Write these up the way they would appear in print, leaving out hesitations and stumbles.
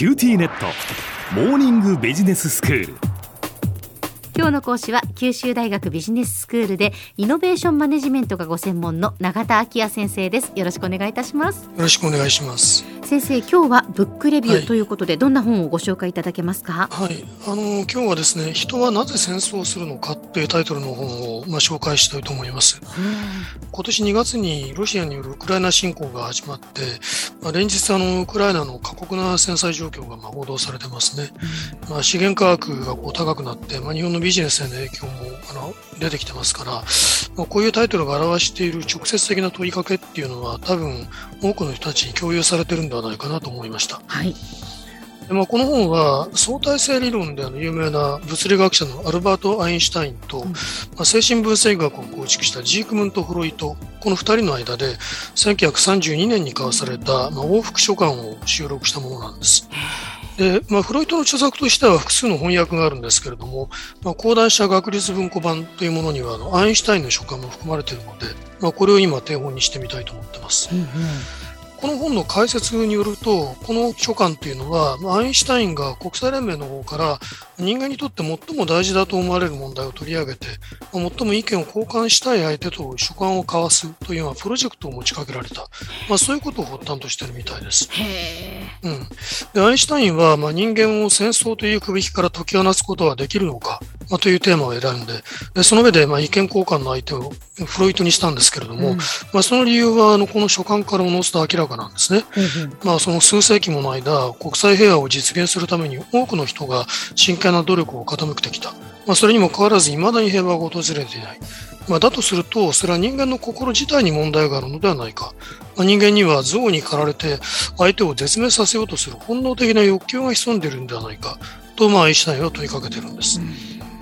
キューティーネットモーニングビジネススクール。今日の講師は九州大学ビジネススクールでイノベーションマネジメントがご専門の永田昭也先生です。よろしくお願いいたします。よろしくお願いします。先生、今日はブックレビューということで、どんな本をご紹介いただけますか？はい、今日はですね、人はなぜ戦争をするのかというタイトルの本を、紹介したいと思います。今年2月にロシアによるウクライナ侵攻が始まって、連日ウクライナの過酷な戦災状況が報道されてますね。資源価格が高くなって、日本のビジネスへの影響も出てきてますから、こういうタイトルが表している直接的な問いかけっていうのは、多分多くの人たちに共有されてるんではないかなと思いました。はい。で、この本は相対性理論で有名な物理学者のアルバート・アインシュタインと、精神分析学を構築したジークムント・フロイト、この2人の間で1932年に交わされた、往復書簡を収録したものなんです。で、フロイトの著作としては複数の翻訳があるんですけれども、講談社学術文庫版というものにはアインシュタインの書簡も含まれているので、これを今定本にしてみたいと思ってます。この本の解説によると、この書簡というのはアインシュタインが国際連盟の方から人間にとって最も大事だと思われる問題を取り上げて、最も意見を交換したい相手と書簡を交わすというプロジェクトを持ちかけられた、そういうことを発端としているみたいです。で、アインシュタインは、人間を戦争という首引きから解き放つことはできるのか、というテーマを選んで、その上で、意見交換の相手をフロイトにしたんですけれども、その理由はこの書簡からおのずと明らかなんですね。その数世紀もの間、国際平和を実現するために多くの人が真剣な努力を傾けてきた。それにもかかわらず未だに平和が訪れていない。だとすると、それは人間の心自体に問題があるのではないか。人間には憎悪に駆られて相手を絶滅させようとする本能的な欲求が潜んでいるのではないかと、アインシュタインは問いかけているんです。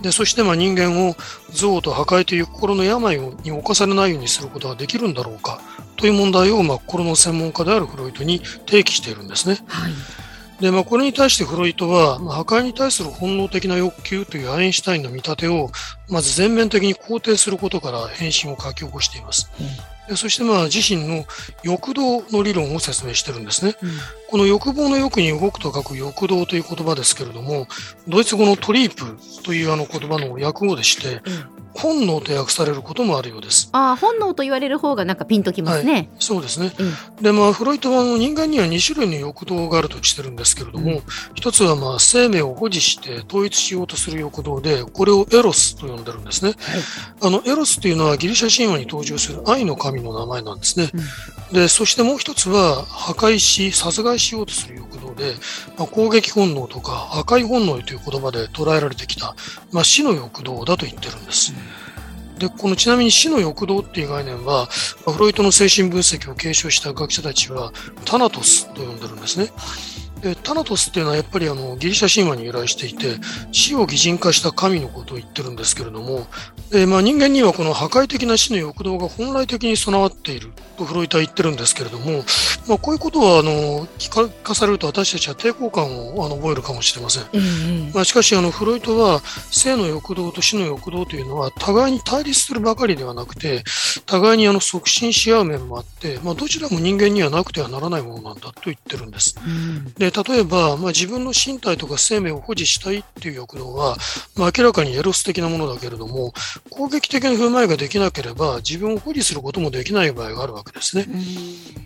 で、そして人間を憎悪と破壊という心の病に侵されないようにすることができるんだろうかという問題を、心の専門家であるフロイトに提起しているんですね。はい。で、これに対してフロイトは、破壊に対する本能的な欲求というアインシュタインの見立てをまず全面的に肯定することから変身を書き起こしています。そして自身の欲動の理論を説明してるんですね。この欲望の欲に動くと書く欲動という言葉ですけれども、ドイツ語のトリープという言葉の訳語でして、本能と訳されることもあるようです。本能と言われる方がピンときますね。はい、そうですね。で、フロイトは人間には2種類の欲動があるとしてるんですけれども、一つは生命を保持して統一しようとする欲動で、これをエロスと呼んでるんですね。エロスというのはギリシャ神話に登場する愛の神の名前なんですね。で、そしてもう一つは破壊し殺害しようとする欲動で、攻撃本能とか破壊本能という言葉で捉えられてきた、死の欲動だと言ってるんです。で、ちなみに死の欲動っていう概念は、フロイトの精神分析を継承した学者たちはタナトスと呼んでるんですね。で、タナトスっていうのはやっぱりギリシャ神話に由来していて、死を擬人化した神のことを言ってるんですけれども、で、人間にはこの破壊的な死の欲動が本来的に備わっているとフロイトは言ってるんですけれども、こういうことは聞かされると私たちは抵抗感を覚えるかもしれません。しかしフロイトは生の欲動と死の欲動というのは互いに対立するばかりではなくて、互いに促進し合う面もあって、どちらも人間にはなくてはならないものなんだと言ってるんです。で、例えば、自分の身体とか生命を保持したいっていう欲動は、明らかにエロス的なものだけれども、攻撃的な振る舞いができなければ自分を保持することもできない場合があるわけですね。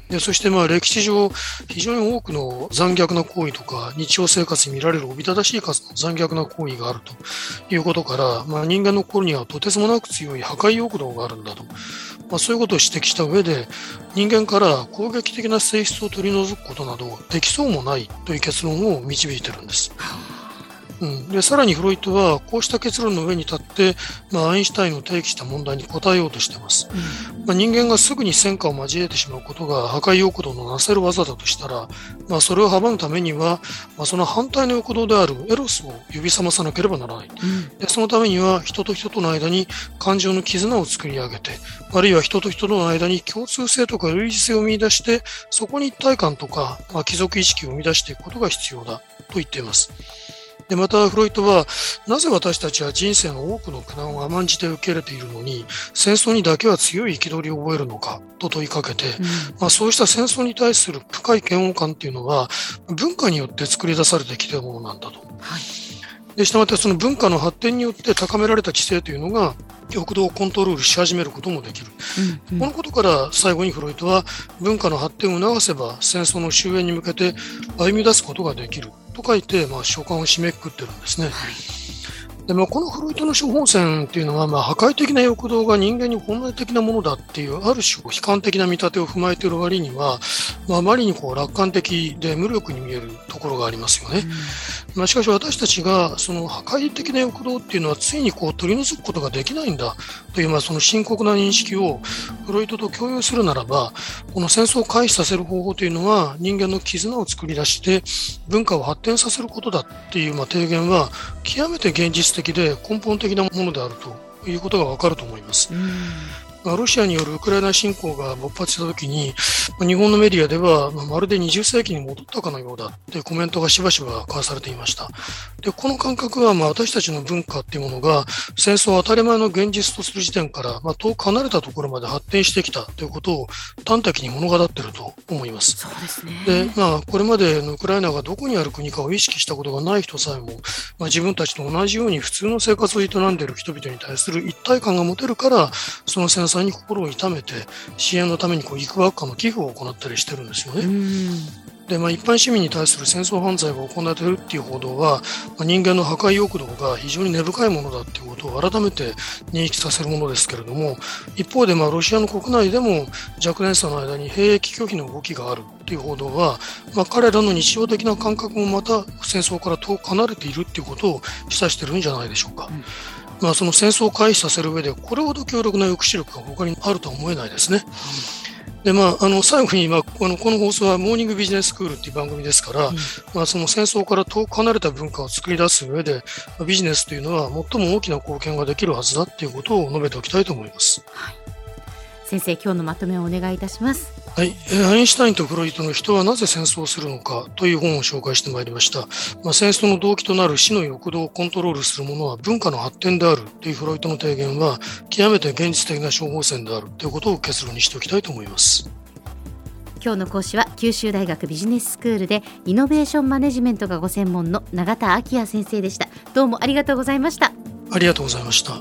で、そして歴史上非常に多くの残虐な行為とか、日常生活に見られるおびただしい数の残虐な行為があるということから、人間の心にはとてつもなく強い破壊欲動があるんだと、そういうことを指摘した上で、人間から攻撃的な性質を取り除くことなどできそうもないという結論を導いてるんです。で、さらにフロイトはこうした結論の上に立って、アインシュタインの提起した問題に答えようとしています。人間がすぐに戦果を交えてしまうことが破壊欲動のなせる技だとしたら、それを阻むためには、その反対の欲動であるエロスを呼び覚まさなければならない。で、そのためには人と人との間に感情の絆を作り上げて、あるいは人と人との間に共通性とか類似性を見出して、そこに一体感とか、帰属意識を生み出していくことが必要だと言っています。でまたフロイトは、なぜ私たちは人生の多くの苦難を甘んじて受け入れているのに戦争にだけは強い憤りを覚えるのかと問いかけて、そうした戦争に対する深い嫌悪感というのは文化によって作り出されてきているものなんだと、でしたがってその文化の発展によって高められた知性というのが欲動をコントロールし始めることもできる、このことから最後にフロイトは文化の発展を促せば戦争の終焉に向けて歩み出すことができると書いて、書簡を締めくくってるんですね、でこのフロイトの処方箋というのは、破壊的な欲動が人間に本来的なものだっていうある種悲観的な見立てを踏まえている割には、あまりに楽観的で無力に見えるところがありますよね、しかし私たちがその破壊的な欲動っていうのはついに取り除くことができないんだという、その深刻な認識をフロイトと共有するならば、この戦争を回避させる方法というのは人間の絆を作り出して文化を発展させることだっていう、提言は極めて現実的で根本的なものであるということが分かると思います。ロシアによるウクライナ侵攻が勃発したときに、日本のメディアではまるで20世紀に戻ったかのようだというコメントがしばしば交わされていました。で、この感覚は私たちの文化というものが戦争を当たり前の現実とする時点から遠く離れたところまで発展してきたということを端的に物語っていると思います。そうですね。で、これまでのウクライナがどこにある国かを意識したことがない人さえも、自分たちと同じように普通の生活を営んでいる人々に対する一体感が持てるから、その戦争に心を痛めて支援のために幾ばくかの寄付を行ったりしてるんですよね。で、一般市民に対する戦争犯罪が行われているっていう報道は、人間の破壊欲動が非常に根深いものだっていうことを改めて認識させるものですけれども、一方でロシアの国内でも若年層の間に兵役拒否の動きがあるという報道は、彼らの日常的な感覚もまた戦争から遠く離れているっていうことを示唆しているんじゃないでしょうか。その戦争を回避させる上でこれほど強力な抑止力が他にあるとは思えないですね。で、最後に、この放送はモーニングビジネススクールっていう番組ですから、その戦争から遠く離れた文化を作り出す上で、ビジネスというのは最も大きな貢献ができるはずだっていうことを述べておきたいと思います。先生、今日のまとめをお願いいたします。アインシュタインとフロイトの人はなぜ戦争をするのかという本を紹介してまいりました、戦争の動機となる死の欲動をコントロールするものは文化の発展であるというフロイトの提言は極めて現実的な処方箋であるということを結論にしておきたいと思います。今日の講師は九州大学ビジネススクールでイノベーションマネジメントがご専門の永田昭也先生でした。どうもありがとうございました。ありがとうございました。